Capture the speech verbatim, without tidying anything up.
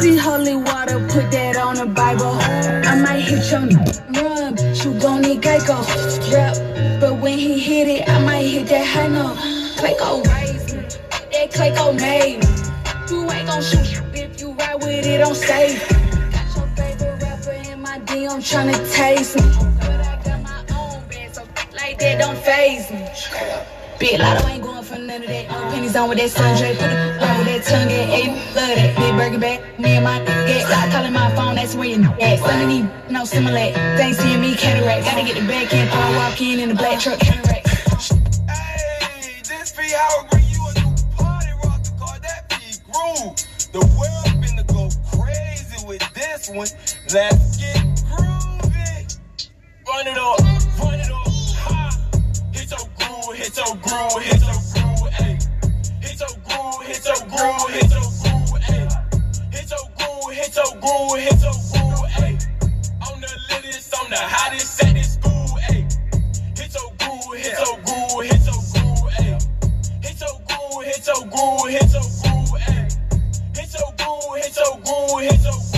See holy water, put that on the Bible. I might hit your rub, you gon' need Geico. Rep, but when he hit it, I might hit that high note. Clayco, that Clayco made. You ain't gon' shoot if you ride with it on stage. Got your favorite rapper in my D M tryna taste me. But I got my own band, so like that don't faze me. Big Lotto ain't going for none of that. No pennies on with that Sundray. Put it on with that tongue and eight. Love that big burger back. Me and my ex. I calling my phone, that's where you know. Some of these no simulate. Thanks to me, cataract. Gotta get the back end. I walk in in the black truck cataract. Hey, this be how bring you a new party rock to call that big groove. The world finna go crazy with this one. Let's get groovy. Run it up, run it up. Hit your groove, hit your groove, ayy. Hit your groove, hit your groove, hit your groove, ayy. Hit your groove, hit your groove, hit your groove, ayy. I'm the littest, I'm the hottest at this school, ayy. Hit your groove, hit your groove, hit your groove, ayy. Hit your groove, hit your groove, hit your groove, ayy. Hit your groove, hit your groove, hit your groove.